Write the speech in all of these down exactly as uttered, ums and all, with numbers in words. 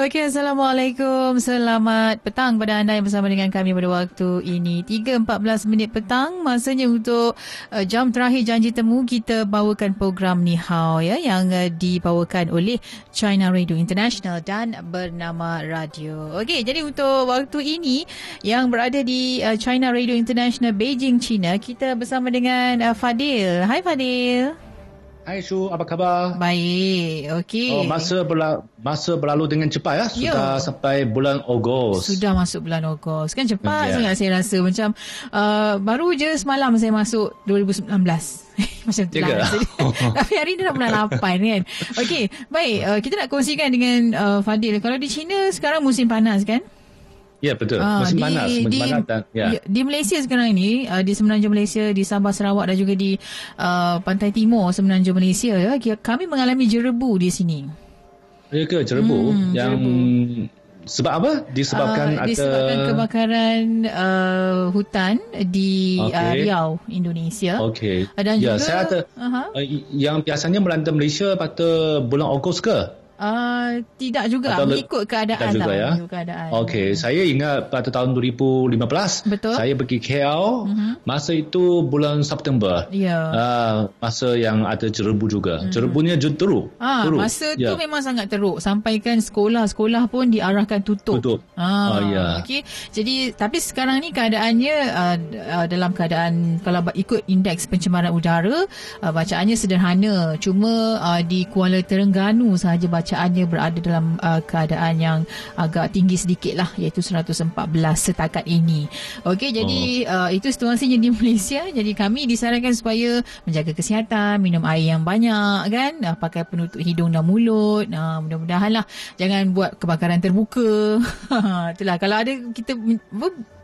Okey, Assalamualaikum. Selamat petang pada anda yang bersama dengan kami pada waktu ini. tiga empat belas minit petang, masanya untuk uh, jam terakhir janji temu kita bawakan program Ni Hao ya, yang uh, dibawakan oleh China Radio International dan Bernama Radio. Okey, jadi untuk waktu ini yang berada di uh, China Radio International Beijing, China, kita bersama dengan uh, Fadil. Hai Fadil. Hai Shu, apa khabar? Baik, okey. Oh, masa, berla- masa berlalu dengan cepat ya. Sudah Yo. sampai bulan Ogos. Sudah masuk bulan Ogos. Kan cepat yeah. sangat saya rasa. Macam uh, baru je semalam saya masuk dua ribu sembilan belas. Macam tu lah. Tapi hari ni dah bulan lapan kan. Okey, baik. Uh, kita nak kongsikan dengan uh, Fadil. Kalau di China sekarang musim panas kan? Ya, yeah, betul. Ah, musim di, panas. Musim di, panas dan, yeah. di Malaysia sekarang ini, uh, di Semenanjung Malaysia, di Sabah, Sarawak dan juga di uh, Pantai Timur Semenanjung Malaysia, ya, kami mengalami jerebu di sini. Ya ke? Jerebu? Hmm, yang jerebu. Sebab apa? Disebabkan uh, disebabkan ada... kebakaran uh, hutan di okay. uh, Riau, Indonesia. Okey. Dan yeah, juga... Saya ada, uh-huh. uh, yang biasanya melanda Malaysia pada bulan Ogos ke? Uh, tidak juga, atau mengikut keadaan juga, ya? keadaan. Okey, saya ingat pada tahun dua ribu lima belas betul? Saya pergi K L, uh-huh. masa itu bulan September yeah. uh, masa yang ada jerebu juga. uh-huh. Jerebunya teruk, ah, teruk. Masa yeah. tu memang sangat teruk, sampai kan sekolah-sekolah pun diarahkan tutup, tutup. Ah, ah, yeah. okay. Jadi, tapi sekarang ni keadaannya uh, uh, dalam keadaan, kalau ikut indeks pencemaran udara, uh, bacaannya sederhana. Cuma uh, di Kuala Terengganu sahaja baca bacaannya berada dalam uh, keadaan yang agak tinggi sedikit lah, iaitu seratus empat belas setakat ini. Okey, jadi oh. uh, itu situasinya di Malaysia. Jadi kami disarankan supaya menjaga kesihatan, minum air yang banyak kan, uh, pakai penutup hidung dan mulut. Uh, mudah-mudahan lah jangan buat kebakaran terbuka. Itulah, kalau ada kita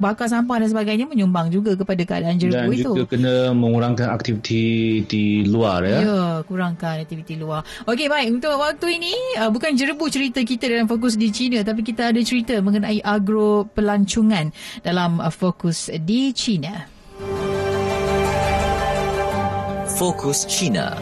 bakar sampah dan sebagainya, menyumbang juga kepada keadaan jerebu itu. Dan juga itu. Kena mengurangkan aktiviti di luar ya. Ya, kurangkan aktiviti luar. Okey, baik. Untuk waktu ini Uh, bukan jerebu cerita kita dalam Fokus di China, tapi kita ada cerita mengenai agro pelancongan dalam uh, Fokus di China. Fokus China.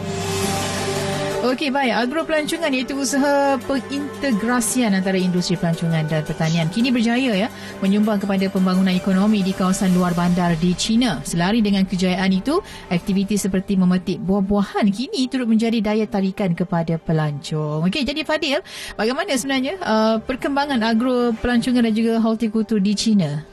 Okey, baik. Agro pelancongan iaitu usaha pengintegrasian antara industri pelancongan dan pertanian kini berjaya ya menyumbang kepada pembangunan ekonomi di kawasan luar bandar di China. Selari dengan kejayaan itu, aktiviti seperti memetik buah-buahan kini turut menjadi daya tarikan kepada pelancong. Okey, jadi Fadil, bagaimana sebenarnya uh, perkembangan agro pelancongan dan juga hortikultur di China?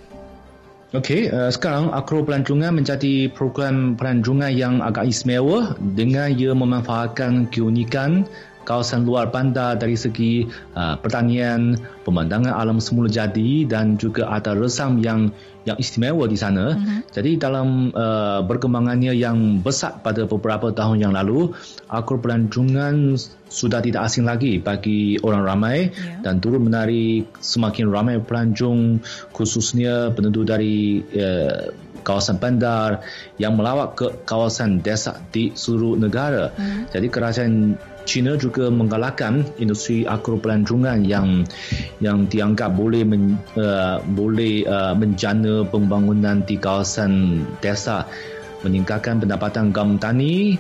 Okey, uh, sekarang agro pelancongan menjadi program pelancongan yang agak istimewa dengan ia memanfaatkan keunikan kawasan luar bandar dari segi uh, pertanian, pemandangan alam semula jadi dan juga ada resam yang yang istimewa di sana. Uh-huh. Jadi dalam uh, perkembangannya yang besar pada beberapa tahun yang lalu, agro pelancongan sudah tidak asing lagi bagi orang ramai yeah. dan turut menarik semakin ramai pelancong, khususnya penduduk dari uh, kawasan bandar yang melawat ke kawasan desa di seluruh negara. Uh-huh. Jadi kerajaan China juga menggalakkan industri agro pelancongan yang yang dianggap boleh men, uh, boleh uh, menjana pembangunan di kawasan desa, meningkatkan pendapatan kaum tani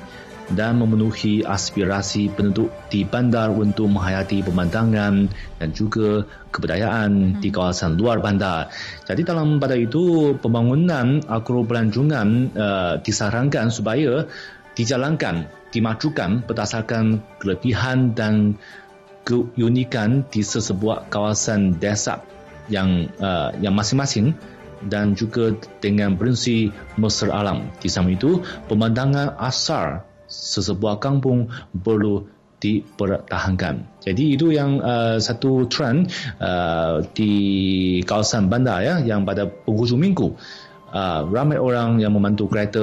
dan memenuhi aspirasi penduduk di bandar untuk menghayati pemandangan dan juga kebudayaan hmm. di kawasan luar bandar. Jadi dalam pada itu, pembangunan agro pelancongan uh, disarankan supaya dijalankan, dimajukan berdasarkan kelebihan dan keunikan di sesebuah kawasan desa yang uh, yang masing-masing dan juga dengan prinsip mesra alam. Di samping itu, pemandangan asar sesebuah kampung perlu dipertahankan. Jadi itu yang uh, satu trend uh, di kawasan bandar ya, yang pada penghujung minggu uh, ramai orang yang memandu kereta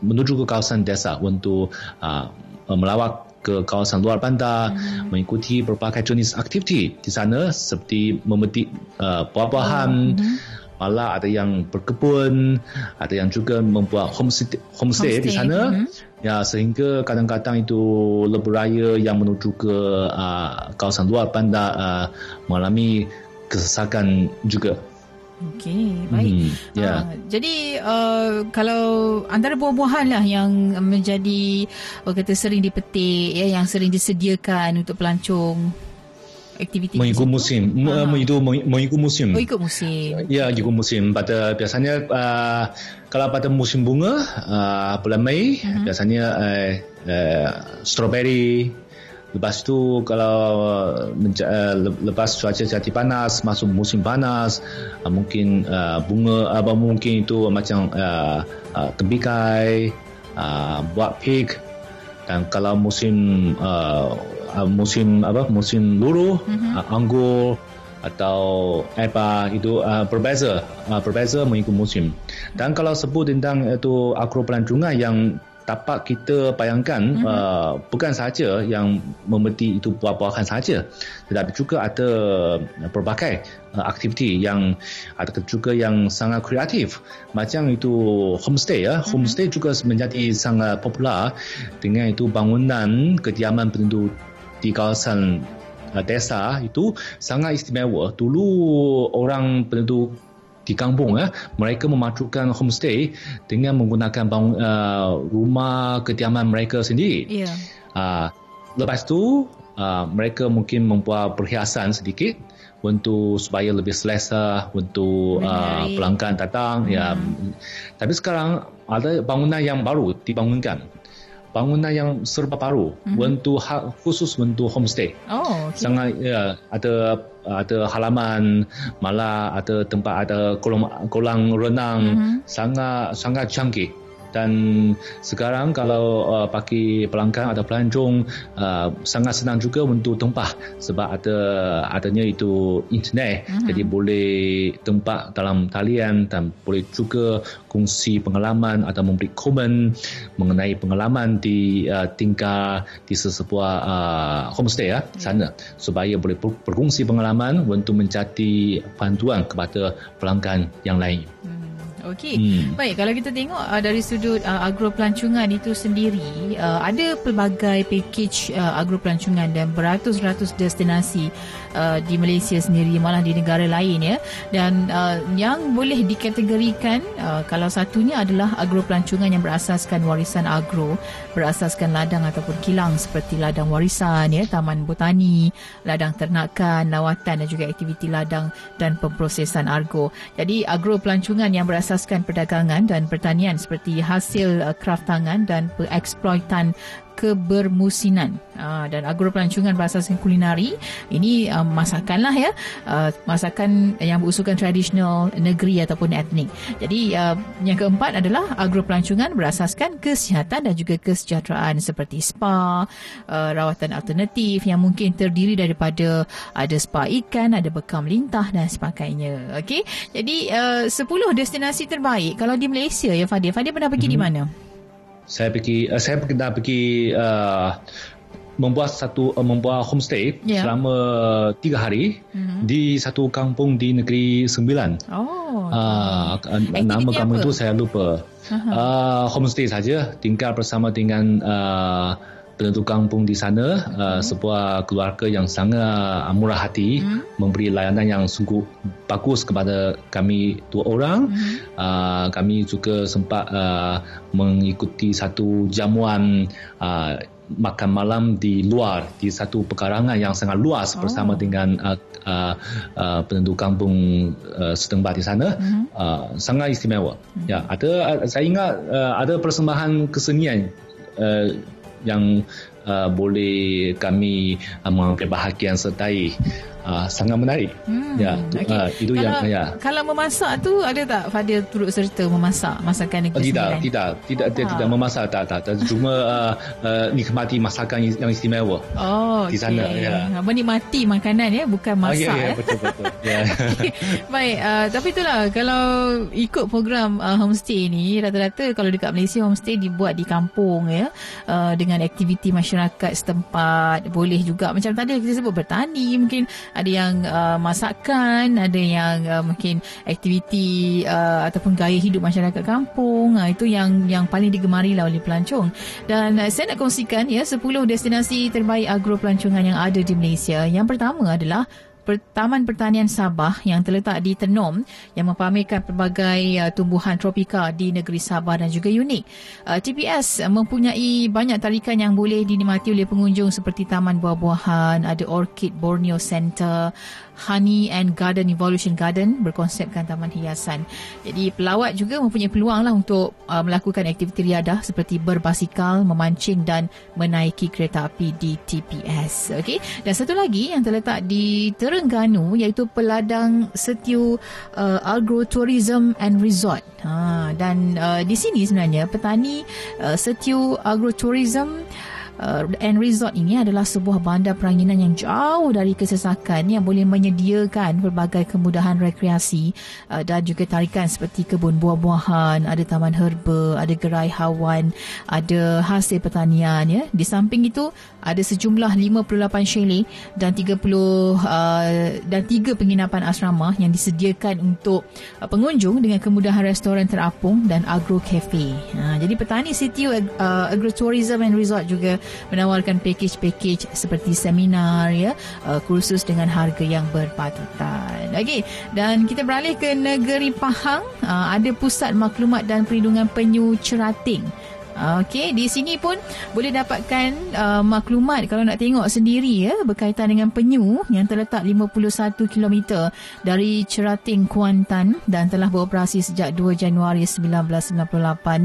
menuju ke kawasan desa untuk uh, melawat ke kawasan luar bandar, hmm. mengikuti berbagai jenis aktiviti di sana seperti memetik uh, buah-buahan, hmm. malah ada yang berkebun, ada yang juga membuat homestay, homestay, homestay. di sana. Hmm. Ya, sehingga kadang-kadang itu lebuh raya yang menuju ke uh, kawasan luar bandar uh, mengalami kesesakan juga. Okey, baik. Hmm, yeah. uh, jadi uh, kalau antara buah-buahan lah yang menjadi orang kata sering dipetik, ya, yang sering disediakan untuk pelancong aktiviti mengikut musim, uh-huh. mengikut mengikut musim. Mengikut musim. Ya, mengikut musim. Pada biasanya uh, kalau pada musim bunga uh, bulan Mei, uh-huh. biasanya uh, uh, strawberry. Lepas tu kalau uh, lepas cuaca jadi panas, masuk musim panas, uh, mungkin uh, bunga apa uh, mungkin itu macam uh, uh, tembikai, uh, buat pig. Dan kalau musim uh, uh, musim apa musim luruh, mm-hmm. uh, anggur atau apa itu uh, berbeza uh, berbeza mengikut musim. Dan kalau sebut tentang itu agro pelancongan yang dapat kita bayangkan, mm-hmm. uh, bukan sahaja yang memetik itu buah-buahan sahaja, tetapi juga ada berbagai uh, aktiviti yang ada juga yang sangat kreatif, macam itu homestay ya. Homestay mm-hmm. juga menjadi sangat popular dengan itu bangunan kediaman penduduk di kawasan uh, desa itu sangat istimewa. Dulu orang penduduk di kampung ya, mereka memajukan homestay dengan menggunakan bangun, uh, rumah kediaman mereka sendiri. Yeah. Uh, lepas tu uh, mereka mungkin membuat perhiasan sedikit untuk supaya lebih selesa untuk uh, pelanggan datang. Hmm. Ya, tapi sekarang ada bangunan yang baru dibangunkan. Bangunan yang serba baru, mm-hmm. untuk khusus untuk homestay. Oh, okay. Sangat ya, ada ada halaman, malah ada tempat ada kolam kolam renang, mm-hmm. sangat sangat canggih. Dan sekarang kalau uh, bagi pelanggan atau pelancong uh, sangat senang juga untuk tempah sebab ada adanya itu internet, uh-huh. jadi boleh tempah dalam talian dan boleh juga kongsi pengalaman atau memberi komen mengenai pengalaman di uh, tinggal di sesebuah uh, homestay ya, uh-huh. sana supaya boleh berkongsi pengalaman untuk menjadi panduan kepada pelanggan yang lain. Uh-huh. Okey, hmm. baik. Kalau kita tengok uh, dari sudut uh, agro pelancongan itu sendiri, uh, ada pelbagai pakej uh, agro pelancongan dan beratus-ratus destinasi uh, di Malaysia sendiri, malah di negara lain ya. Dan uh, yang boleh dikategorikan, uh, kalau satunya adalah agro pelancongan yang berasaskan warisan agro, berasaskan ladang ataupun kilang seperti ladang warisan, ya, taman botani, ladang ternakan, lawatan dan juga aktiviti ladang dan pemprosesan agro. Jadi agro pelancongan yang berasaskan perdagangan dan pertanian seperti hasil kraft tangan dan pengeksploitan kebermusinan, aa, dan agro pelancongan berasaskan kulinari ini uh, masakan lah ya, uh, masakan yang berusukan tradisional negeri ataupun etnik. Jadi uh, yang keempat adalah agro pelancongan berasaskan kesihatan dan juga kesejahteraan seperti spa, uh, rawatan alternatif yang mungkin terdiri daripada ada spa ikan, ada bekam lintah dan sebagainya. Okey, jadi uh, sepuluh destinasi terbaik kalau di Malaysia ya Fadil. Fadil pernah pergi hmm. di mana? Saya pergi, uh, saya pernah pergi uh, membuat satu uh, membuat homestay yeah. selama tiga hari mm-hmm. di satu kampung di Negeri Sembilan. Oh. Uh, okay. Nama kampung itu saya lupa. Uh-huh. Uh, homestay saja, tinggal bersama dengan uh, penduduk kampung di sana, mm-hmm. uh, sebuah keluarga yang sangat murah hati, mm-hmm. memberi layanan yang sungguh bagus kepada kami dua orang. Mm-hmm. Uh, kami juga sempat uh, mengikuti satu jamuan uh, makan malam di luar di satu pekarangan yang sangat luas, oh. bersama dengan uh, uh, uh, penduduk kampung uh, setempat di sana, mm-hmm. uh, sangat istimewa. Mm-hmm. Ya, ada saya ingat uh, ada persembahan kesenian uh, yang uh, boleh kami uh, mengambil bahagian sertai. Uh, sangat menarik. Hmm, ya, tu, okay. uh, itu kalau, yang ya. Kalau memasak tu ada tak Fadil turut serta memasak masakan negeri tidak, sembilan? Tidak, tidak, tidak, tidak memasak tak, tak. Cuma uh, uh, nikmati masakan yang istimewa. Oh, di sana okay. ya. Menikmati makanan ya, bukan masak. Ah, ya, ya, betul betul. ya. okay. Baik, uh, tapi itulah kalau ikut program uh, homestay ni rata-rata kalau dekat Malaysia homestay dibuat di kampung ya, uh, dengan aktiviti masyarakat setempat, boleh juga macam tadi kita sebut bertani mungkin. Ada yang uh, masakan, ada yang uh, mungkin aktiviti uh, ataupun gaya hidup masyarakat kampung. Uh, itu yang yang paling digemari lah oleh pelancong. Dan uh, saya nak kongsikan ya sepuluh destinasi terbaik agro pelancongan yang ada di Malaysia. Yang pertama adalah Taman Pertanian Sabah yang terletak di Tenom yang mempamerkan pelbagai tumbuhan tropika di negeri Sabah dan juga unik. T P S mempunyai banyak tarikan yang boleh dinikmati oleh pengunjung seperti taman buah-buahan, ada Orchid Borneo Center, Honey and Garden Evolution Garden berkonsepkan taman hiasan. Jadi pelawat juga mempunyai peluanglah untuk uh, melakukan aktiviti riadah seperti berbasikal, memancing dan menaiki kereta api di T P S. Okey. Dan satu lagi yang terletak di Terengganu iaitu Peladang Setiu uh, Agro Tourism and Resort. Ha, dan uh, di sini sebenarnya petani uh, Setiu Agro Tourism Uh, and resort ini adalah sebuah bandar peranginan yang jauh dari kesesakan yang boleh menyediakan pelbagai kemudahan rekreasi uh, dan juga tarikan seperti kebun buah-buahan, ada taman herba, ada gerai hawan, ada hasil pertanian. Ya. Di samping itu, ada sejumlah lima puluh lapan chalet dan tiga puluh uh, dan tiga penginapan asrama yang disediakan untuk uh, pengunjung dengan kemudahan restoran terapung dan agro cafe. Uh, jadi petani Situ uh, Agrotourism and Resort juga menawarkan pakej-pakej seperti seminar, ya, uh, kursus dengan harga yang berpatutan. Okey, dan kita beralih ke negeri Pahang. Uh, ada Pusat Maklumat dan Perlindungan Penyu Cherating. Okey, di sini pun boleh dapatkan uh, maklumat kalau nak tengok sendiri, ya, berkaitan dengan penyu yang terletak lima puluh satu kilometer dari Cherating, Kuantan dan telah beroperasi sejak dua Januari seribu sembilan ratus sembilan puluh lapan.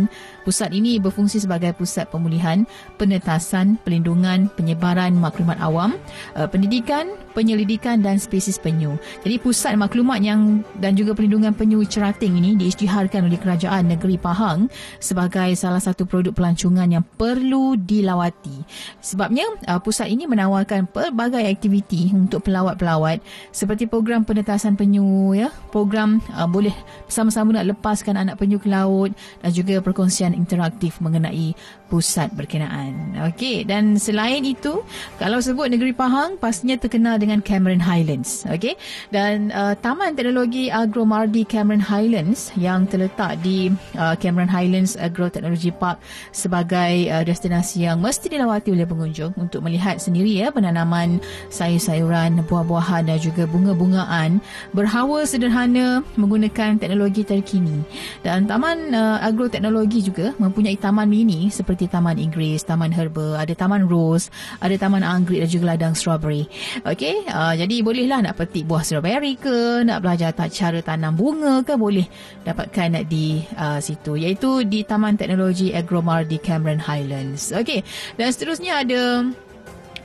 Pusat ini berfungsi sebagai pusat pemulihan, penetasan, pelindungan, penyebaran maklumat awam, uh, pendidikan, penyelidikan dan spesies penyu. Jadi pusat maklumat yang dan juga perlindungan penyu Cherating ini diisytiharkan oleh kerajaan negeri Pahang sebagai salah satu program produk pelancongan yang perlu dilawati. Sebabnya, pusat ini menawarkan pelbagai aktiviti untuk pelawat-pelawat seperti program penetasan penyu, ya, program uh, boleh sama-sama nak lepaskan anak penyu ke laut dan juga perkongsian interaktif mengenai pusat berkenaan. Okey, dan selain itu, kalau sebut negeri Pahang pastinya terkenal dengan Cameron Highlands. Okey, dan uh, Taman Teknologi Agro MARDI Cameron Highlands yang terletak di uh, Cameron Highlands Agro Technology Park sebagai uh, destinasi yang mesti dilawati oleh pengunjung untuk melihat sendiri, ya, penanaman sayur-sayuran, buah-buahan dan juga bunga-bungaan berhawa sederhana menggunakan teknologi terkini. Dan Taman uh, Agroteknologi juga mempunyai taman mini seperti Taman Inggeris, Taman Herba, ada Taman Rose, ada Taman Anggrek dan juga ladang strawberry. Okey, uh, jadi bolehlah nak petik buah strawberry ke, nak belajar cara tanam bunga ke, boleh dapatkan di uh, situ, iaitu di Taman Teknologi Agro MARDI Cameron Highlands. Okey, dan seterusnya ada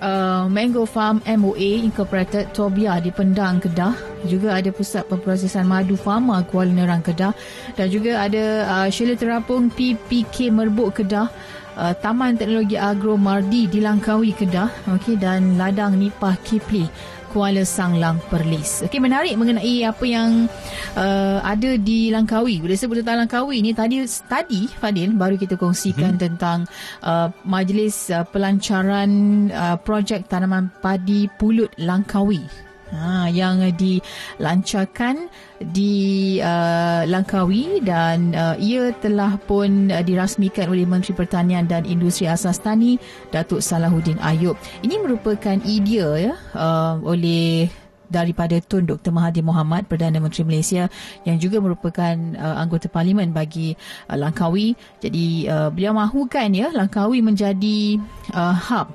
Uh, Mango Farm M O A Incorporated Tobia di Pendang, Kedah. Juga ada Pusat Pemprosesan Madu Farma Kuala Nerang, Kedah. Dan juga ada uh, Chalet Terapung P P K Merbuk, Kedah. Uh, Taman Teknologi Agro MARDI di Langkawi, Kedah. Okey, dan Ladang Nipah Kipli Kuala Sanglang, Perlis. Okey, menarik mengenai apa yang uh, ada di Langkawi. Bila sebut tentang Langkawi ni, tadi tadi Fadil baru kita kongsikan hmm. tentang uh, majlis uh, pelancaran uh, projek tanaman padi pulut Langkawi. Ha, yang dilancarkan di uh, Langkawi dan uh, ia telah pun uh, dirasmikan oleh Menteri Pertanian dan Industri Asas Tani Datuk Salahuddin Ayub. Ini merupakan idea, ya, uh, oleh daripada Tun Dr Mahathir Mohamad, Perdana Menteri Malaysia, yang juga merupakan uh, anggota parlimen bagi uh, Langkawi. Jadi uh, beliau mahukan, ya, Langkawi menjadi uh, hub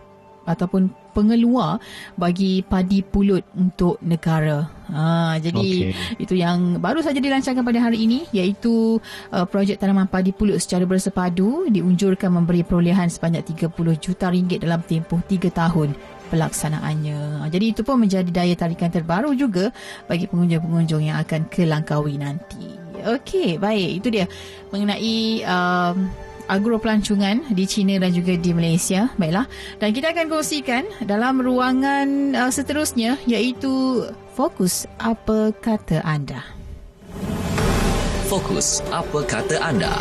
ataupun pengeluar bagi padi pulut untuk negara. Ha, jadi okay. Itu yang baru saja dilancarkan pada hari ini, iaitu uh, projek tanaman padi pulut secara bersepadu diunjurkan memberi perolehan sebanyak tiga puluh juta ringgit dalam tempoh tiga tahun pelaksanaannya. Jadi itu pun menjadi daya tarikan terbaru juga bagi pengunjung-pengunjung yang akan ke Langkawi nanti. Okey, baik, itu dia mengenai um, agro pelancongan di China dan juga di Malaysia. Baiklah, dan kita akan kongsikan dalam ruangan uh, seterusnya, iaitu Fokus Apa Kata Anda. Fokus Apa Kata Anda.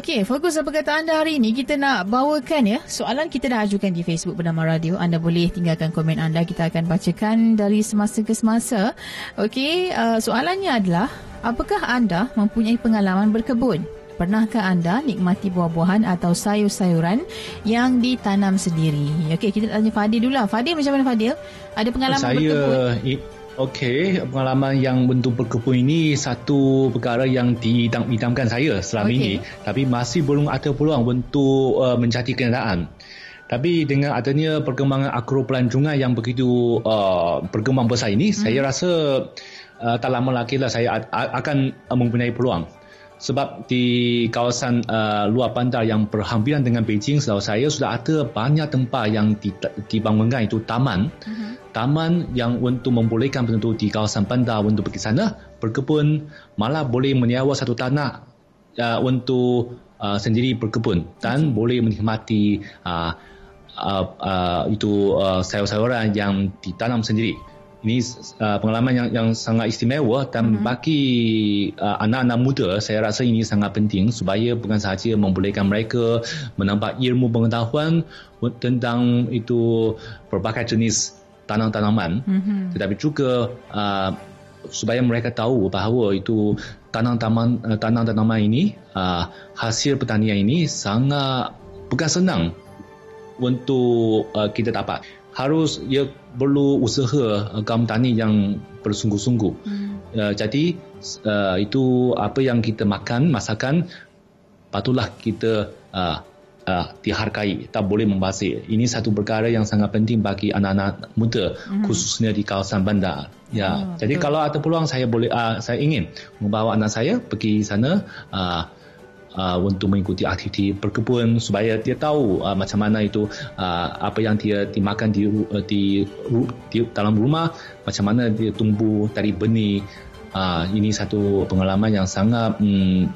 Okey, Fokus Apa Kata Anda hari ini kita nak bawakan, ya, soalan kita dah ajukan di Facebook Bernama Radio. Anda boleh tinggalkan komen anda, kita akan bacakan dari semasa ke semasa. Okey, uh, soalannya adalah, apakah anda mempunyai pengalaman berkebun? Pernahkah anda nikmati buah-buahan atau sayur-sayuran yang ditanam sendiri? Okey, kita tanya Fadil dulu lah. Fadil, macam mana Fadil? Ada pengalaman saya, bentuk pun? Okey, pengalaman yang bentuk berkebun ini satu perkara yang diidam-idamkan saya selama okay. ini. Tapi masih belum ada peluang untuk uh, menjadi kenyataan. Tapi dengan adanya perkembangan agro pelancongan yang begitu uh, berkembang besar ini, hmm. saya rasa uh, tak lama lagi lah saya akan mempunyai peluang. Sebab di kawasan uh, luar bandar yang berhampiran dengan Beijing, setahu saya sudah ada banyak tempat yang dibangunkan, itu taman. Uh-huh. Taman yang untuk membolehkan penduduk di kawasan bandar untuk pergi sana, berkebun, malah boleh menyewa satu tanah uh, untuk uh, sendiri berkebun dan uh-huh. boleh menikmati uh, uh, uh, itu uh, sayur-sayuran yang ditanam sendiri. Ini uh, pengalaman yang, yang sangat istimewa dan mm-hmm. bagi uh, anak-anak muda, saya rasa ini sangat penting supaya bukan sahaja membolehkan mereka menambah ilmu pengetahuan tentang itu berbagai jenis tanam-tanaman, mm-hmm. tetapi juga uh, supaya mereka tahu bahawa itu tanam-tanaman, tanam-tanaman ini, uh, hasil pertanian ini sangat bukan senang untuk uh, kita dapat. Harus ia perlu usaha kaum tani yang bersungguh-sungguh. Hmm. Uh, jadi uh, itu apa yang kita makan, masakan, patutlah kita uh, uh, dihargai. Tak boleh membazir. Ini satu perkara yang sangat penting bagi anak-anak muda, hmm. khususnya di kawasan bandar. Ya. Oh, jadi betul. Kalau ada peluang, saya boleh, uh, saya ingin membawa anak saya pergi sana. Uh, Uh, untuk mengikuti aktiviti berkebun supaya dia tahu uh, macam mana itu uh, apa yang dia dimakan di, uh, di, di dalam rumah, macam mana dia tumbuh dari benih. Uh, ini satu pengalaman yang sangat um,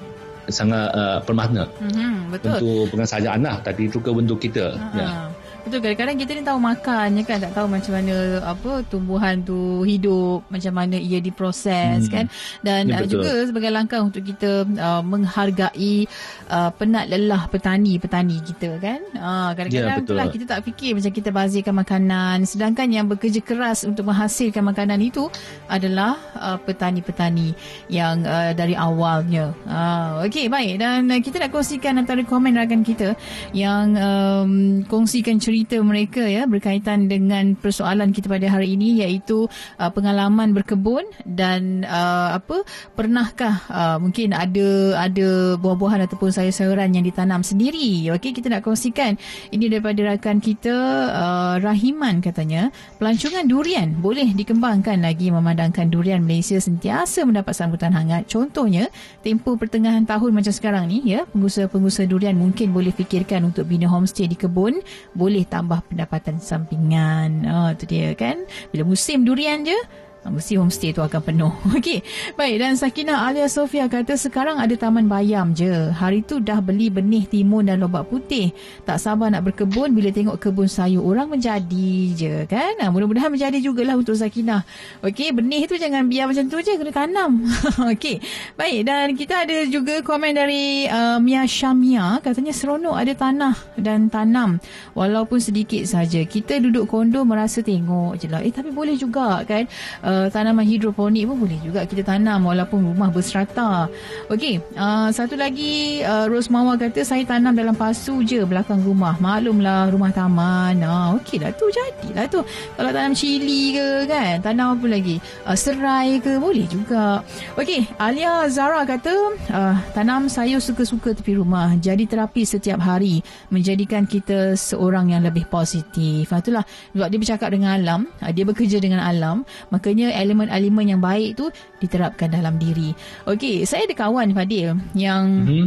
sangat uh, bermakna mm-hmm, betul. Untuk bukan sahaja anak tapi juga untuk kita. Uh-huh. Ya. Betul, kadang-kadang kita ni tahu makan je kan, tak tahu macam mana apa tumbuhan tu hidup, macam mana ia diproses hmm. kan. Dan ya, juga sebagai langkah untuk kita uh, menghargai uh, penat lelah petani-petani kita kan. Uh, kadang-kadang ya, itulah kita tak fikir macam kita bazirkan makanan, sedangkan yang bekerja keras untuk menghasilkan makanan itu adalah uh, petani-petani yang uh, dari awalnya. Uh, Okey, baik, dan uh, kita nak kongsikan antara komen rakan kita yang um, kongsikan cerita cerita mereka ya berkaitan dengan persoalan kita pada hari ini, iaitu uh, pengalaman berkebun dan uh, apa pernahkah uh, mungkin ada ada buah-buahan ataupun sayur-sayuran yang ditanam sendiri. Okey, kita nak kongsikan ini daripada rakan kita uh, Rahiman, katanya pelancongan durian boleh dikembangkan lagi memandangkan durian Malaysia sentiasa mendapat sambutan hangat. Contohnya tempoh pertengahan tahun macam sekarang ni ya, pengusaha-pengusaha durian mungkin boleh fikirkan untuk bina homestay di kebun, boleh tambah pendapatan sampingan. Oh, tu dia kan. Bila musim durian je, mesti homestay tu akan penuh. Okey. Baik, dan Sakinah Alia Sofia kata sekarang ada taman bayam je. Hari tu dah beli benih timun dan lobak putih. Tak sabar nak berkebun bila tengok kebun sayur orang menjadi je kan. Ha, mudah-mudahan menjadi jugalah untuk Sakinah. Okey, benih tu jangan biar macam tu je, kena tanam. Okey. Baik, dan kita ada juga komen dari uh, Mia Syamia, katanya seronok ada tanah dan tanam walaupun sedikit saja. Kita duduk kondo merasa tengok je lah. Eh, tapi boleh juga kan. Uh, Tanaman hidroponik pun boleh juga kita tanam walaupun rumah berstrata. Okey, uh, satu lagi uh, Rosmawa kata saya tanam dalam pasu je belakang rumah. Maklumlah rumah taman. Ah, okey lah tu, jadilah tu. Kalau tanam cili ke kan, tanam apa lagi? Uh, serai ke boleh juga. Okey, Alia Zara kata uh, tanam sayur suka-suka tepi rumah. Jadi terapi setiap hari menjadikan kita seorang yang lebih positif. Ah, itulah sebab dia bercakap dengan alam, uh, dia bekerja dengan alam, makanya elemen-elemen yang baik tu diterapkan dalam diri. Okey, saya ada kawan Fadil yang mm-hmm.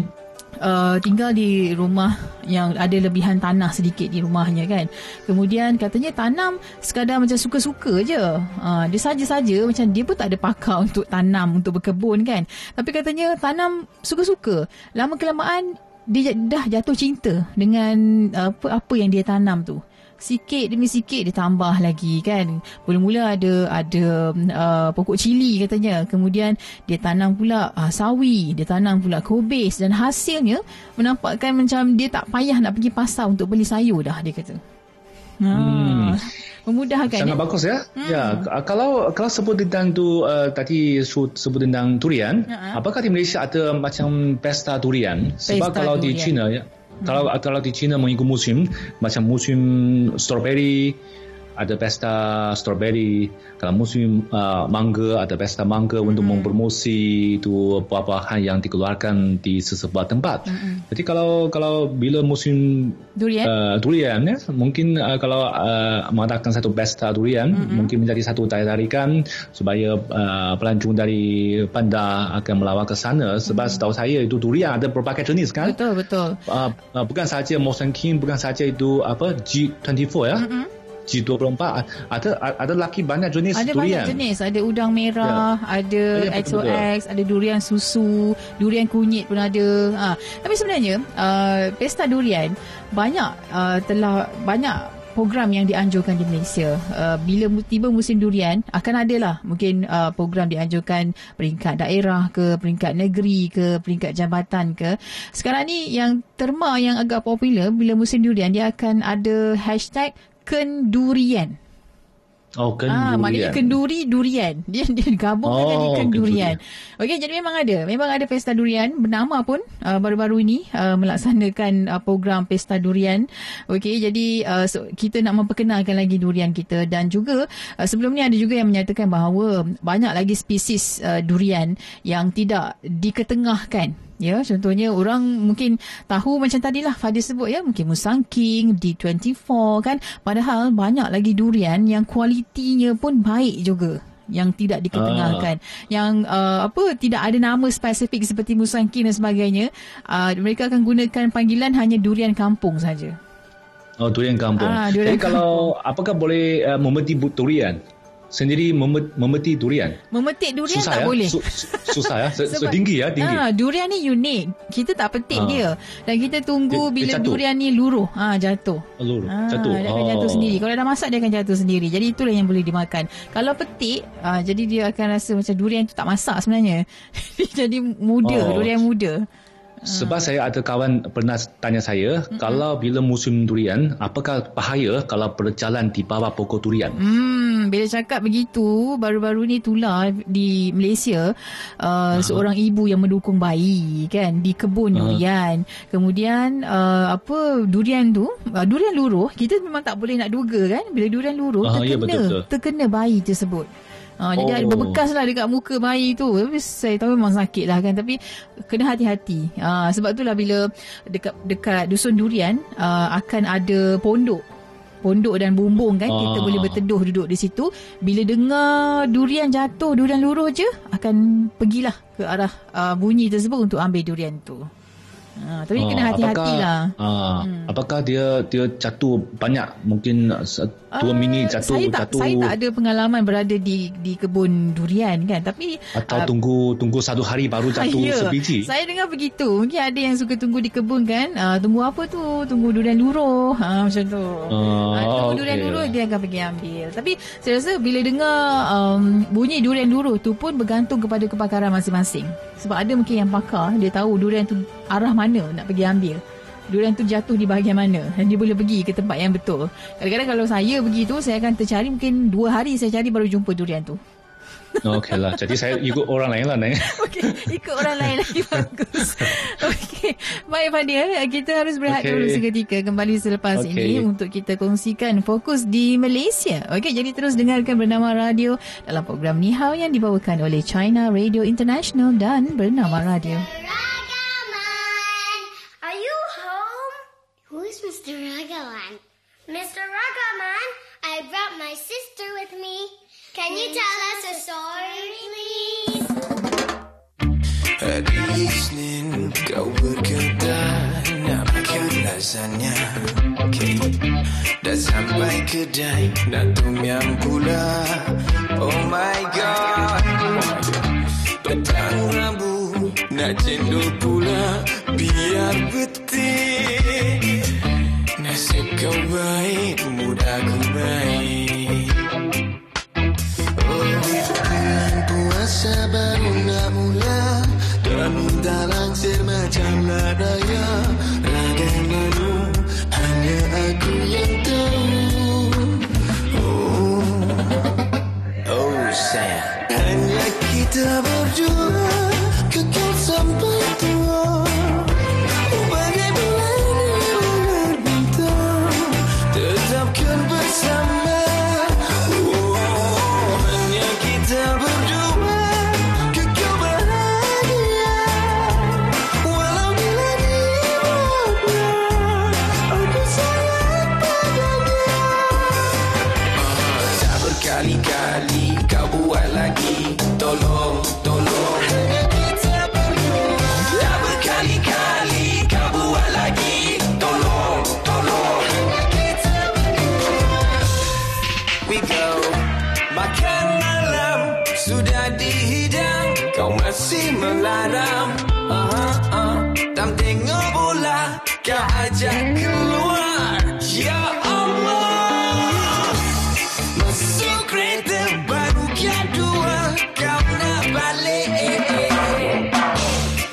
uh, tinggal di rumah yang ada lebihan tanah sedikit di rumahnya kan. Kemudian katanya tanam sekadar macam suka-suka je. Uh, dia saja-saja, macam dia pun tak ada pakar untuk tanam, untuk berkebun kan. Tapi katanya tanam suka-suka. Lama-kelamaan dia dah jatuh cinta dengan apa-apa yang dia tanam tu. Sikit demi sikit dia tambah lagi kan. Mula-mula ada ada uh, pokok cili katanya. Kemudian dia tanam pula uh, sawi, dia tanam pula kobis, dan hasilnya menampakkan macam dia tak payah nak pergi pasar untuk beli sayur dah, dia kata. Ha. Hmm. Memudahkan. Sangat ya? Bagus ya. Hmm. Ya, kalau kalau sebut tentang tu uh, tadi sebut tentang durian, uh-huh. apakah di Malaysia ada macam pesta durian? Pesta Sebab kalau durian. Di China ya. Hmm. Kalau kalau di China mengikut musim, macam musim strawberry ada pesta strawberry, kalau musim uh, mangga ada pesta mangga mm-hmm. untuk mempromosi itu buah-buahan yang dikeluarkan di sesebuah tempat. Mm-hmm. Jadi kalau kalau bila musim durian, uh, durian ya, mungkin uh, kalau uh, mengadakan satu pesta durian mm-hmm. mungkin menjadi satu tarikan supaya uh, pelancong dari Pendang akan melawat ke sana sebab mm-hmm. setahu saya itu durian ada berbagai jenis kan? Betul betul. Uh, uh, bukan saja Mountain King, bukan saja itu apa G dua puluh empat ya. Mm-hmm. G dua puluh empat ada ada laki banyak jenis ada durian. Ada banyak jenis, ada udang merah, ya. Ada ya, X O X, ada durian susu, durian kunyit pun ada. Ha. Tapi sebenarnya uh, pesta durian banyak uh, telah banyak program yang dianjurkan di Malaysia. Uh, bila tiba musim durian, akan adalah mungkin uh, program dianjurkan peringkat daerah ke, peringkat negeri ke, peringkat jabatan ke. Sekarang ni yang terma yang agak popular bila musim durian, dia akan ada hashtag Kendurian. Oh, kendurian. Ah, maknanya kenduri durian. Dia dia gabung oh, jadi kendurian. kendurian. Okey, jadi memang ada. Memang ada pesta durian. Bernama pun uh, baru-baru ini uh, melaksanakan uh, program pesta durian. Okey, jadi uh, so, kita nak memperkenalkan lagi durian kita dan juga uh, sebelum ni ada juga yang menyatakan bahawa banyak lagi spesies uh, durian yang tidak diketengahkan. Ya, contohnya orang mungkin tahu macam tadilah Fadil sebut ya, mungkin Musang King, D dua puluh empat kan, padahal banyak lagi durian yang kualitinya pun baik juga, yang tidak diketengahkan, ah. yang uh, apa tidak ada nama spesifik seperti Musang King dan sebagainya. Uh, mereka akan gunakan panggilan hanya durian kampung saja. Oh, durian kampung. Ah, durian Jadi kampung. Kalau apakah boleh uh, memetik durian? Sendiri memet, memetik durian. Memetik durian susah tak ya? Boleh. Su, su, susah ya. Setinggi ya, tinggi. Ha, durian ni unik. Kita tak petik ha. dia. Dan kita tunggu dia, bila dia durian ni luruh. Ha, jatuh. Luruh. Ha, jatuh. Dia akan oh. jatuh sendiri. Kalau dah masak, dia akan jatuh sendiri. Jadi itulah yang boleh dimakan. Kalau petik, ha, jadi dia akan rasa macam durian tu tak masak sebenarnya. Jadi muda. Oh. Durian muda. Sebab saya ada kawan pernah tanya saya, mm-hmm. kalau bila musim durian, apakah bahaya kalau berjalan di bawah pokok durian? Hmm, bila cakap begitu, baru-baru ni tular di Malaysia, uh, uh-huh. seorang ibu yang mendukung bayi kan di kebun uh-huh. durian. Kemudian uh, apa durian tu, uh, durian luruh, kita memang tak boleh nak duga kan, bila durian luruh uh-huh, terkena, ya, betul-betul. terkena bayi tersebut. Ha, jadi oh. ada berbekas lah dekat muka bayi tu. Tapi saya tahu memang sakit lah kan. Tapi kena hati-hati. Ha, sebab itulah bila dekat, dekat dusun durian uh, akan ada pondok. Pondok dan bumbung kan. Ah. Kita boleh berteduh duduk di situ. Bila dengar durian jatuh, durian luruh je, akan pergilah ke arah uh, bunyi tersebut untuk ambil durian tu. Ha, tapi ha, kena hati-hati lah. Ha, hmm. Apakah dia dia jatuh banyak? Mungkin dua uh, minit jatuh. Saya tak, jatuh. Saya tak ada pengalaman berada di di kebun durian kan. Tapi atau uh, tunggu tunggu satu hari baru jatuh yeah. sebiji. Saya dengar begitu. Mungkin ada yang suka tunggu di kebun kan. Uh, tunggu apa tu? Tunggu durian luruh. Ha, macam tu. Uh, uh, tunggu okay. durian luruh dia akan pergi ambil. Tapi saya rasa bila dengar um, bunyi durian luruh tu pun bergantung kepada kepakaran masing-masing. Sebab ada mungkin yang pakar, dia tahu durian tu arah mana nak pergi ambil. Durian tu jatuh di bahagian mana. Dan dia boleh pergi ke tempat yang betul. Kadang-kadang kalau saya begitu, saya akan tercari mungkin dua hari saya cari baru jumpa durian tu. Okey lah. Jadi saya ikut orang lain lah. Okey. Ikut orang lain lagi bagus. Okey. Baik Fadil. Kita harus berehat okay. dulu seketika. Kembali selepas okay. ini untuk kita kongsikan fokus di Malaysia. Okey. Jadi terus dengarkan Bernama Radio dalam program Ni Hao yang dibawakan oleh China Radio International dan Bernama Radio. Who's Mister Ragaman? Mister Ragaman, I brought my sister with me. Can you tell us a story, please? Hari Isnin kau berkedah nak makan lasagna. Okay. Dah sampai kedai nak tum yam gula. Oh my God. Petang Rabu nak cendol pula biar betik. Nasib kau baik, mudah ku baik. Oh, bulan puasa baru nak mula. Dan minta langsir macam ladaya. Raga menu, hanya aku yang tahu. Hanya kita berdua kekal sampai tua. Bagai bulan berbintang tetapkan bersama. Oh, hanya kita berdua kekal bahagia. Walau bila dibuka aku sangat bahagia. Tak berkali-kali kau buat lagi. Tolong, tolong. Hanya kita berdua. Tak berkali-kali kau buat lagi. Tolong, tolong. Hanya kita berdua. We go. Makan malam sudah dihidang. Kau masih melarang. Uh-huh, uh. Tak tengok bola. Kau ajak keluar. Ya Allah. Masuk kereta baru kiat dua. Kau nak balik.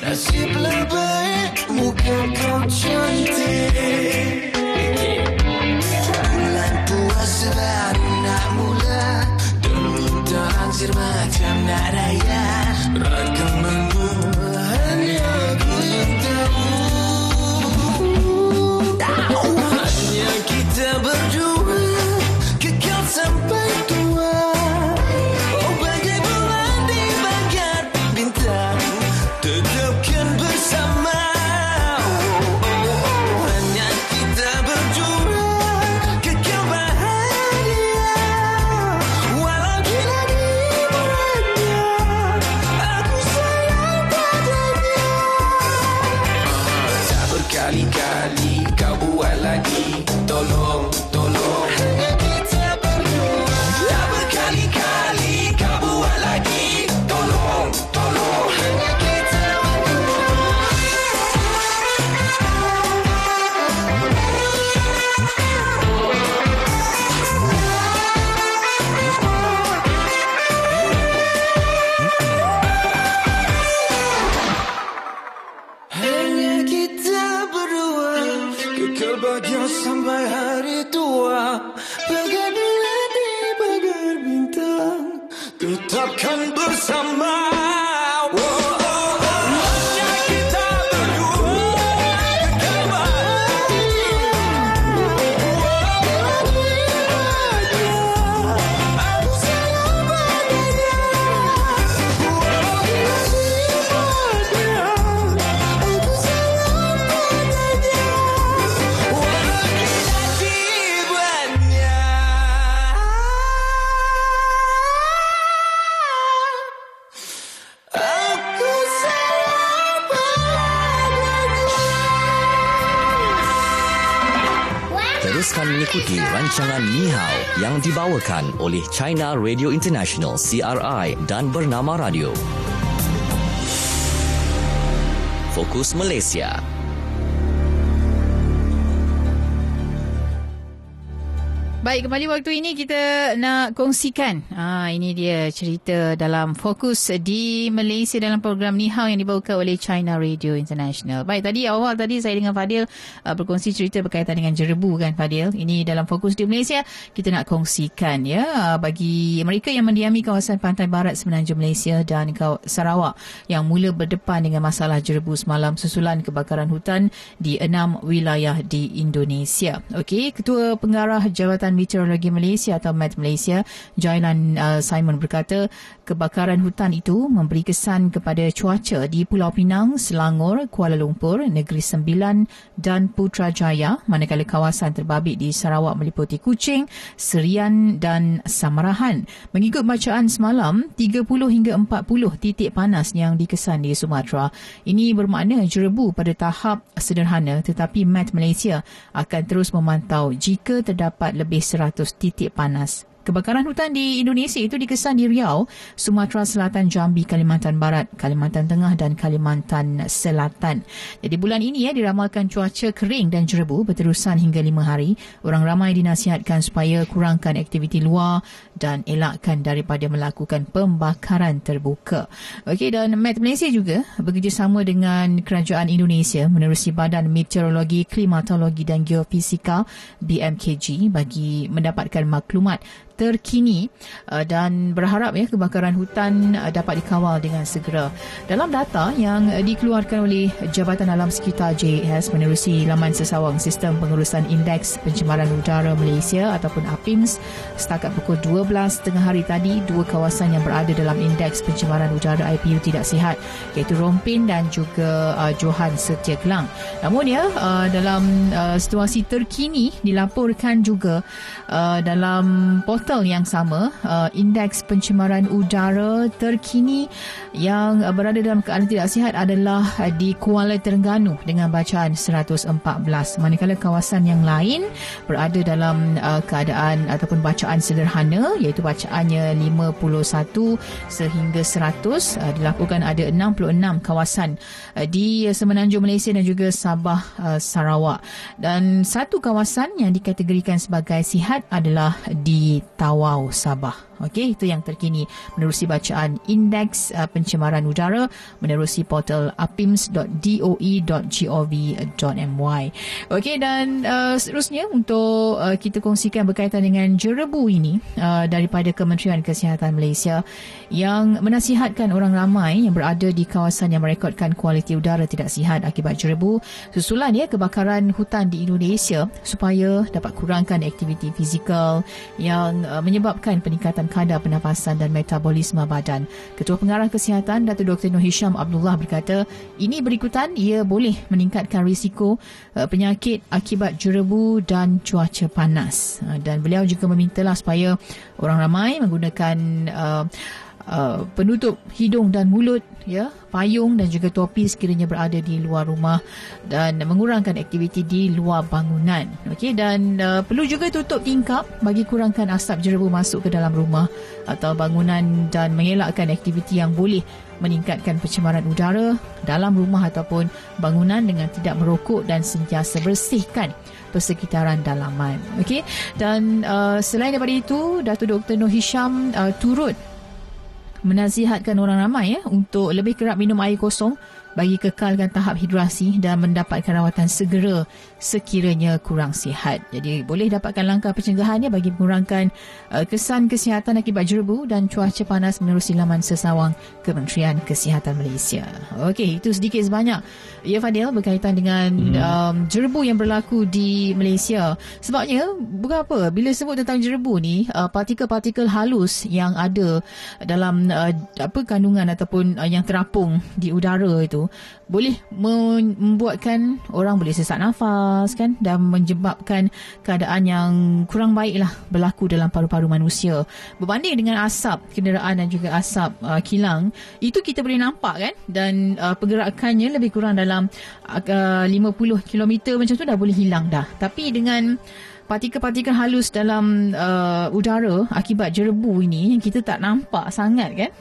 Nasiblah baik. Muka kau cantik. Bulan puasa baru nak mula. Demudah hansir macam nak raya. Rangka mengula. Hanya aku yang tahu. Hanya kita berdua kekal sampai tua. Oh, bagai bulan di bagai bintang tetapkan bersama. Oh, oh, oh. Hanya kita berdua kekal bahagia. Walau kita di mana aku sayang padanya. Tak berkali-kali kau buat lagi. Tolong, tolong. Hanya kita berdua. Tak berkali-kali kau buat lagi. Tolong, tolong. Hanya kita berdua. Hanya kita berdua kekal bahagia sampai hari tua. Bagai bulan di bagai bintang tetapkan bersama. Oh, oh, oh. Hanya kita berdua kekal bahagia. Aku salah padanya. Aku salah padanya. Walau kita tibanya. Aku salah padanya. Teruskan mengikuti rancangan Ni Hao yang dibawakan oleh China Radio International C R I dan Bernama Radio. Fokus Malaysia. Baik, kembali waktu ini kita nak kongsikan. Ah, ini dia cerita dalam Fokus di Malaysia dalam program Ni Hao yang dibawakan oleh China Radio International. Baik, tadi awal tadi saya dengan Fadil ah, berkongsi cerita berkaitan dengan jerebu kan Fadil. Ini dalam Fokus di Malaysia kita nak kongsikan ya ah, bagi mereka yang mendiami kawasan pantai barat Semenanjung Malaysia dan Sarawak yang mula berdepan dengan masalah jerebu semalam susulan kebakaran hutan di enam wilayah di Indonesia. Okey, Ketua Pengarah Jabatan Meteorologi Malaysia atau MetMalaysia, Jailan uh, Simon berkata kebakaran hutan itu memberi kesan kepada cuaca di Pulau Pinang, Selangor, Kuala Lumpur, Negeri Sembilan dan Putrajaya, manakala kawasan terbabit di Sarawak meliputi Kuching, Serian dan Samarahan. Mengikut bacaan semalam, tiga puluh hingga empat puluh titik panas yang dikesan di Sumatera. Ini bermakna jerebu pada tahap sederhana, tetapi MetMalaysia akan terus memantau jika terdapat lebih seratus titik panas. Kebakaran hutan di Indonesia itu dikesan di Riau, Sumatera Selatan, Jambi, Kalimantan Barat, Kalimantan Tengah dan Kalimantan Selatan. Jadi bulan ini ya diramalkan cuaca kering dan jerebu berterusan hingga lima hari. Orang ramai dinasihatkan supaya kurangkan aktiviti luar dan elakkan daripada melakukan pembakaran terbuka. Okey, dan MetMalaysia juga bekerjasama dengan Kerajaan Indonesia menerusi Badan Meteorologi, Klimatologi dan Geofisika B M K G bagi mendapatkan maklumat terkini uh, dan berharap ya kebakaran hutan uh, dapat dikawal dengan segera. Dalam data yang uh, dikeluarkan oleh Jabatan Alam Sekitar J A S menerusi laman sesawang Sistem Pengurusan Indeks Pencemaran Udara Malaysia ataupun A P I M S, setakat pukul dua belas tengah hari tadi, dua kawasan yang berada dalam indeks pencemaran udara I P U tidak sihat, iaitu Rompin dan juga uh, Johan Setia Klang. Namun ya uh, dalam uh, situasi terkini dilaporkan juga uh, dalam portal yang sama uh, indeks pencemaran udara terkini yang uh, berada dalam keadaan tidak sihat adalah uh, di Kuala Terengganu dengan bacaan seratus empat belas, manakala kawasan yang lain berada dalam uh, keadaan ataupun bacaan sederhana, iaitu bacaannya lima puluh satu sehingga seratus. Uh, dilakukan ada enam puluh enam kawasan uh, di Semenanjung Malaysia dan juga Sabah, uh, Sarawak, dan satu kawasan yang dikategorikan sebagai sihat adalah di Tawau, Sabah. Okey, itu yang terkini menerusi bacaan indeks uh, pencemaran udara menerusi portal a p i m s dot d o e dot gov dot m y. Okey, dan uh, seterusnya untuk uh, kita kongsikan berkaitan dengan jerebu ini uh, daripada Kementerian Kesihatan Malaysia yang menasihatkan orang ramai yang berada di kawasan yang merekodkan kualiti udara tidak sihat akibat jerebu susulan ya kebakaran hutan di Indonesia supaya dapat kurangkan aktiviti fizikal yang uh, menyebabkan peningkatan kadar pernafasan dan metabolisme badan. Ketua Pengarah Kesihatan Datuk Doktor Nur Hisham Abdullah berkata, ini berikutan ia boleh meningkatkan risiko uh, penyakit akibat jerebu dan cuaca panas. Uh, dan beliau juga memintalah supaya orang ramai menggunakan uh, Uh, penutup hidung dan mulut, ya, payung dan juga topi sekiranya berada di luar rumah dan mengurangkan aktiviti di luar bangunan. Okey, dan uh, perlu juga tutup tingkap bagi kurangkan asap jerebu masuk ke dalam rumah atau bangunan dan mengelakkan aktiviti yang boleh meningkatkan pencemaran udara dalam rumah ataupun bangunan dengan tidak merokok dan sentiasa bersihkan persekitaran dalaman. Okey, dan uh, selain daripada itu, Datuk Doktor Nur Hisham uh, turut menasihatkan orang ramai ya untuk lebih kerap minum air kosong bagi kekalkan tahap hidrasi dan mendapatkan rawatan segera sekiranya kurang sihat. Jadi boleh dapatkan langkah pencegahannya bagi mengurangkan uh, kesan kesihatan akibat jerebu dan cuaca panas menerusi laman sesawang Kementerian Kesihatan Malaysia. Okey, itu sedikit sebanyak ya Fadil berkaitan dengan hmm. um, jerebu yang berlaku di Malaysia. Sebabnya bukan apa, bila sebut tentang jerebu ni, uh, partikel-partikel halus yang ada dalam uh, apa kandungan ataupun uh, yang terapung di udara itu boleh membuatkan orang boleh sesak nafas kan, dan menyebabkan keadaan yang kurang baiklah berlaku dalam paru-paru manusia. Berbanding dengan asap kenderaan dan juga asap uh, kilang, itu kita boleh nampak kan, dan uh, pergerakannya lebih kurang dalam uh, lima puluh kilometer macam tu dah boleh hilang dah. Tapi dengan partikel-partikel halus dalam uh, udara akibat jerebu ini yang kita tak nampak sangat kan,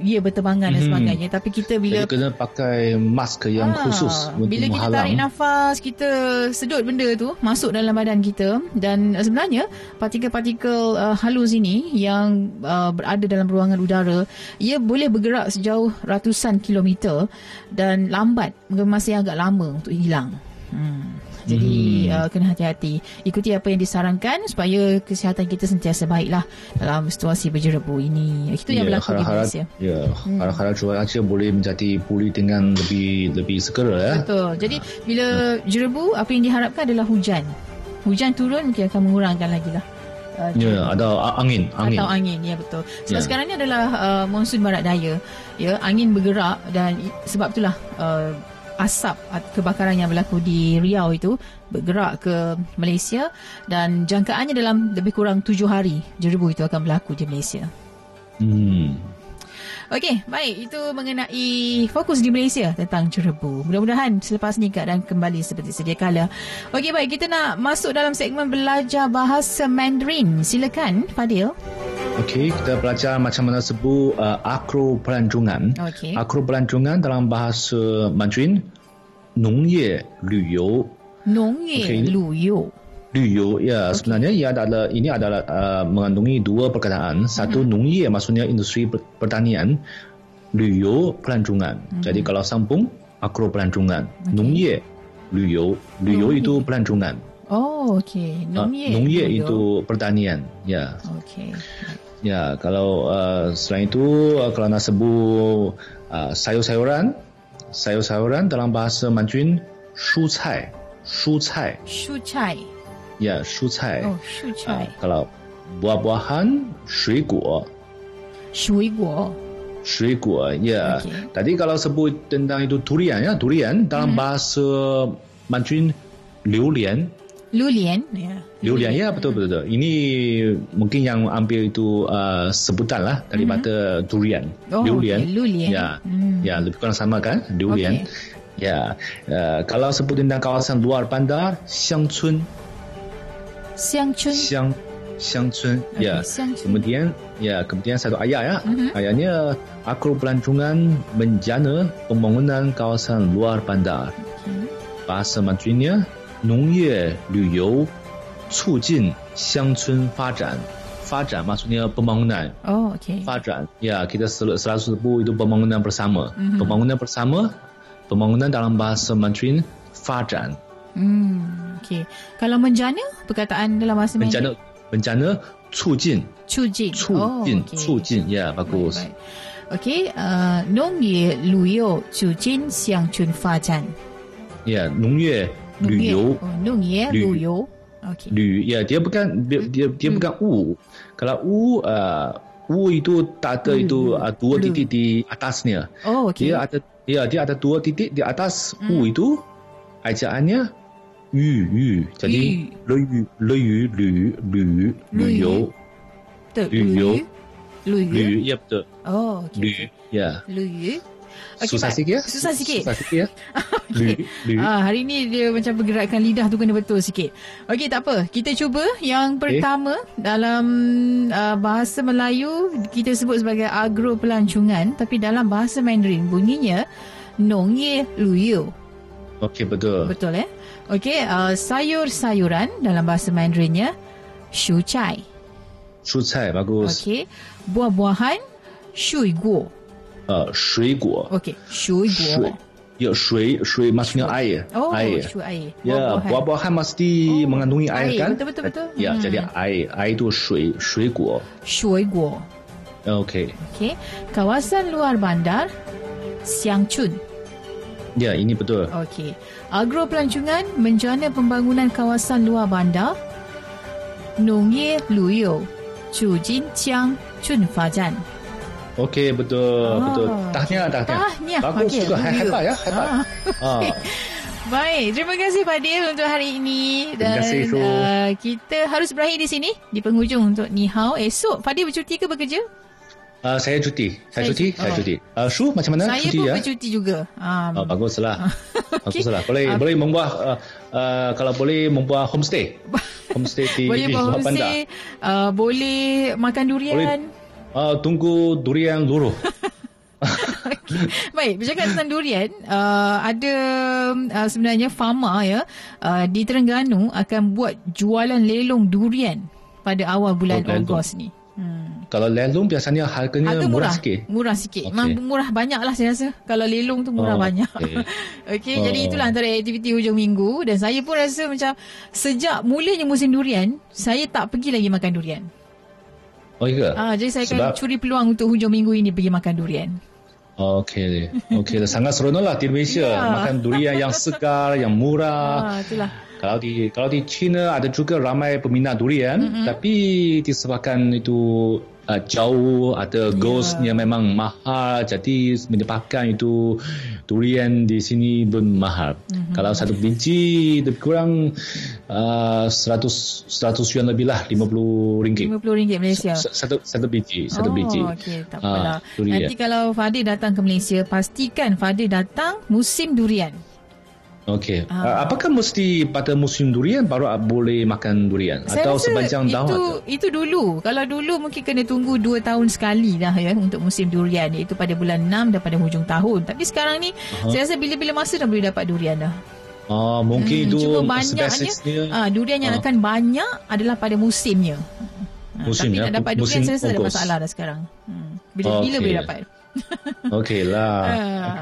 ia berterbangan dan sebagainya. Hmm. Tapi kita bila jadi kena pakai mask yang ha, khusus untuk bila menghalang. Kita tarik nafas, kita sedut benda tu masuk dalam badan kita, dan sebenarnya partikel-partikel uh, halus ini yang uh, berada dalam ruangan udara, ia boleh bergerak sejauh ratusan kilometer dan lambat, masih agak lama untuk hilang. Hmm. Jadi hmm. uh, kena hati-hati. Ikuti apa yang disarankan supaya kesihatan kita sentiasa baiklah dalam situasi berjerebu ini. Itu yang yeah, berlaku di Malaysia. Ya, hmm. harap-harap cuaca boleh menjadi pulih dengan lebih lebih segera ya. Betul. Jadi bila jerebu, apa yang diharapkan adalah hujan. Hujan turun mungkin akan mengurangkan lagi lah. Uh, ya, ada angin, angin. Atau angin, ya betul. Sebab ya. Sekarang ni adalah uh, monsun barat daya. Ya, angin bergerak dan sebab itulah uh, asap kebakaran yang berlaku di Riau itu bergerak ke Malaysia, dan jangkaannya dalam lebih kurang tujuh hari jerebu itu akan berlaku di Malaysia. Hmm. Okey, baik, itu mengenai fokus di Malaysia tentang jerebu. Mudah-mudahan selepas ni keadaan kembali seperti sedia kala. Okey, baik, kita nak masuk dalam segmen belajar bahasa Mandarin. Silakan Fadil. Okey, kita belajar macam mana sebut uh, akro pelancongan. Okay. Akro pelancongan dalam bahasa Mandarin, nongye luyou. Nongye luyou. Luyou, ya, okay. Sebenarnya ia adalah, ini adalah uh, mengandungi dua perkataan. Satu, mm-hmm. nongye maksudnya industri pertanian, luyou pelancongan. Mm-hmm. Jadi kalau sambung, akro pelancongan. Okay. Nongye luyou. Luyou itu pelancongan. Oh, okey. Nongye. Nongye itu pertanian. Ya. Okey. Ya, kalau uh, selain itu uh, kalau nak sebut uh, sayur-sayuran, sayur-sayuran dalam bahasa Mandarin shu cai, shu cai. Shu cai. Ya, shu cai. Oh, shu cai. Uh, kalau buah-buahan, shui guo. Shui guo. Shui guo. Ya. Okay. Tadi kalau sebut tentang itu durian ya, durian dalam hmm. bahasa Mandarin liu lian. Lulian, ya. Lulian, ya, betul-betul. Ini mungkin yang ambil itu uh, sebutan lah daripada mm-hmm. durian. Oh, lulian. Okay. Lulian. Ya, mm. ya, lebih kurang sama kan, durian. Okay. Ya, uh, kalau sebut tentang kawasan luar bandar, Xiangchun. Xiangchun. Xiang, Xiangchun. Okay, ya. Xiangchun. Kemudian, ya, kemudian satu ayat ya. Mm-hmm. Ayatnya, Akar Pelancongan Menjana Pembangunan Kawasan Luar Bandar. Okay. Bahasa Mandarinnya. 农业旅游促进乡村发展 Fajar maksudnya pembangunan. Oh, okey. Fajar. Ya, kita selalu sebut itu pembangunan bersama. Mm-hmm. Pembangunan bersama, pembangunan dalam bahasa Mandarin fajar. Hmm, okey. Kalau menjana, perkataan dalam bahasa Mandarin menjana, cujin. Cujin. Cujin. Cujin. Ya, bagus. Okey, uh, 农业旅游促进乡村发展. Ya, 农业 旅游, nungye, luyo, okay. Lu, ya, dia bukan dia dia, dia bukan u. Kalau u, uh, u itu tak ada itu uh, dua titik di atasnya. Oh, okay. Dia ada, ya, dia ada dua titik di atas mm. u itu. Ajaannya yu yu. Jadi lu lu lu lu luyo, luyo, luyo. Ya betul. Oh, okay. Ya. Luyo. Okay, susah sikit ya. Susah sikit. Susah sikit ya. Okay. Ah, hari ni dia macam pergerakan lidah tu kena betul sikit. Okey, tak apa. Kita cuba yang pertama okay. Dalam uh, bahasa Melayu kita sebut sebagai agro pelancongan, tapi dalam bahasa Mandarin bunyinya nongye luyo. Okey, betul. Betul eh? Okey, uh, sayur-sayuran dalam bahasa Mandarinnya shu cai. Shu cai bagus. Okey. Buah-buahan shui guo. Uh, 水果 okay, 水果 ya, 水水 maksudnya air. Oh, air. Air. Ya, buah-buahan mesti oh, mengandungi air, air kan? Betul betul betul. Ya, hmm. jadi air, air itu 水水果 水果 okay. Okay. Kawasan luar bandar Xiangchun. Ya, ini betul. Okey. Agro pelancongan menjana pembangunan kawasan luar bandar Nongye Luyo Chujin Chiang Chun Fajan. Okey, betul, oh, betul. Tahniah, tahniah. Tahniah. Bagus okay, juga. Hebat ya, hebat. Ah, okay. ah. Baik, terima kasih Fadil untuk hari ini. Dan, terima kasih, Shu. Uh, kita harus berakhir di sini, di penghujung untuk Ni Hao. Esok, Fadil bercuti ke bekerja? Uh, saya cuti. Saya, saya cuti, oh. saya cuti. Uh, Shu, macam mana? Saya cuti, pun ya? bercuti juga. Um, oh, baguslah. baguslah. Boleh, okay. boleh membuat, uh, uh, kalau boleh membuat homestay. Homestay di Bandar. Boleh buat homestay, uh, boleh makan durian. Boleh. Uh, tunggu durian luruh. Okay. Baik, bercakap tentang durian, uh, ada uh, sebenarnya farmer ya uh, di Terengganu akan buat jualan lelong durian pada awal bulan oh, Ogos ni. Hmm. Kalau lelong biasanya harganya Harga murah, murah sikit. Murah sikit. Okay. Memang murah banyaklah saya rasa. Kalau lelong tu murah oh, banyak. Okey, okay, oh. jadi itulah antara aktiviti hujung minggu dan saya pun rasa macam sejak mulanya musim durian, saya tak pergi lagi makan durian. Oh, ya. Ah, jadi saya akan Sebab... curi peluang untuk hujung minggu ini pergi makan durian. Okey. Okey, sangat seronoklah di Malaysia ya. Makan durian yang segar, yang murah. Ah, itulah. Kalau di kalau di China ada juga ramai peminat durian, mm-hmm. tapi disebabkan itu uh, jauh ada ghostnya yeah. memang mahal, jadi menyebabkan itu durian di sini belum mahal. Mm-hmm. Kalau satu biji lebih kurang Uh, seratus yuan lebih lah, lima puluh ringgit. lima puluh ringgit Malaysia. Satu satu biji, satu oh, biji. Okey, tak apalah. Uh, Nanti kalau Fadil datang ke Malaysia, pastikan Fadil datang musim durian. Okey. Uh, apakah mesti pada musim durian baru boleh makan durian atau sepanjang tahun? Itu itu dulu. Kalau dulu mungkin kena tunggu dua tahun sekali dah ya untuk musim durian, iaitu pada bulan enam daripada hujung tahun. Tapi sekarang ni uh-huh. saya rasa bila-bila masa dah boleh dapat durian dah. Oh, mungkin hmm, itu spesiesnya. Ah, durian yang ah. akan banyak adalah pada musimnya. Musim, ah, tapi ya? Nak dapat durian, musim saya rasa ada masalah dah sekarang. Hmm. Bila, okay. bila boleh dapat? Okey lah. uh,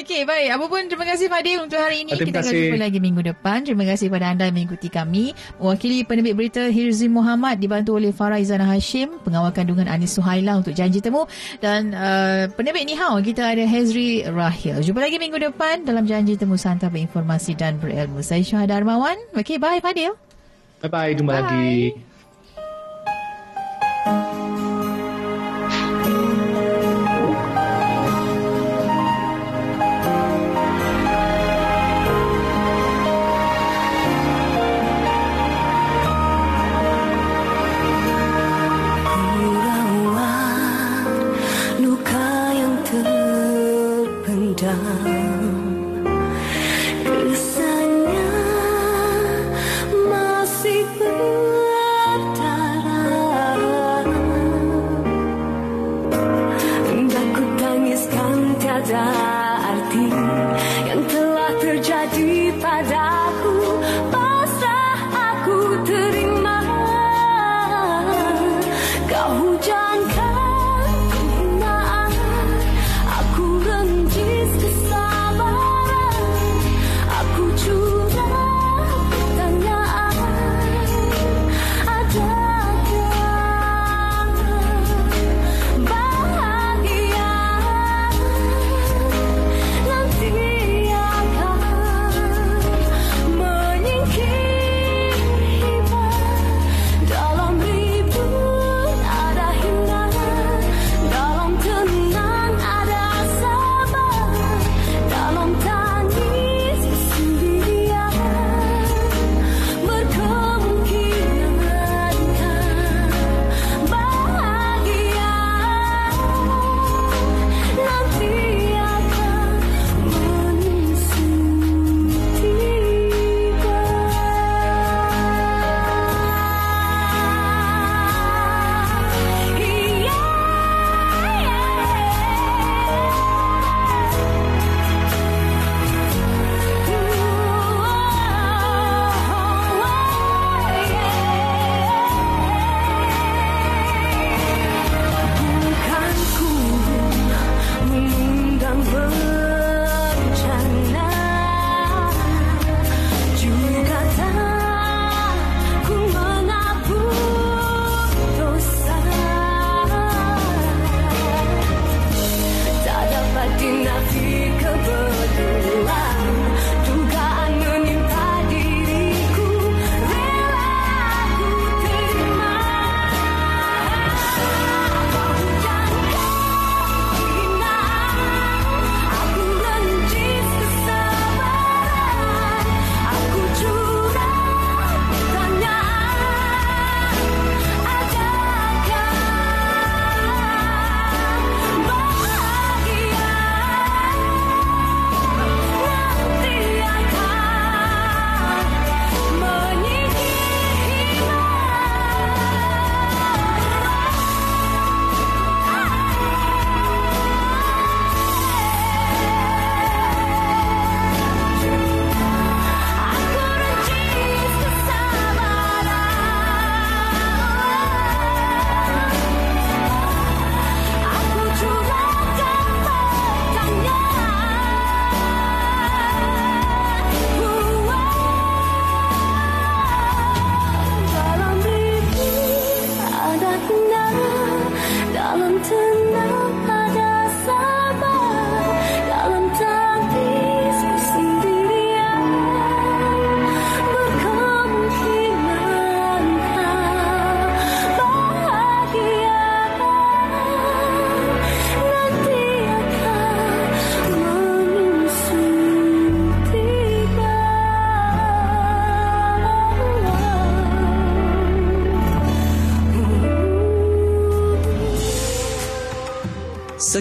Okey, baik. Apa pun terima kasih Fadil untuk hari ini. Terima Kita kasih. akan jumpa lagi minggu depan. Terima kasih pada anda yang mengikuti kami. Mewakili penerbit berita Hirzim Muhammad, dibantu oleh Farah Izana Hashim, pengawal kandungan Anis Suhaila untuk Janji Temu, dan uh, penerbit Nihao kita ada Hazri Rahil. Jumpa lagi minggu depan dalam Janji Temu Santai Berinformasi dan Berilmu. Saya Syah Darmawan. Okey, bye Fadil. Bye-bye. Jumpa bye. lagi. Kesannya masih berdarah, hendak ku tangiskan tiada arti yang telah terjadi padaku. Pasrah aku terima kau hujankan.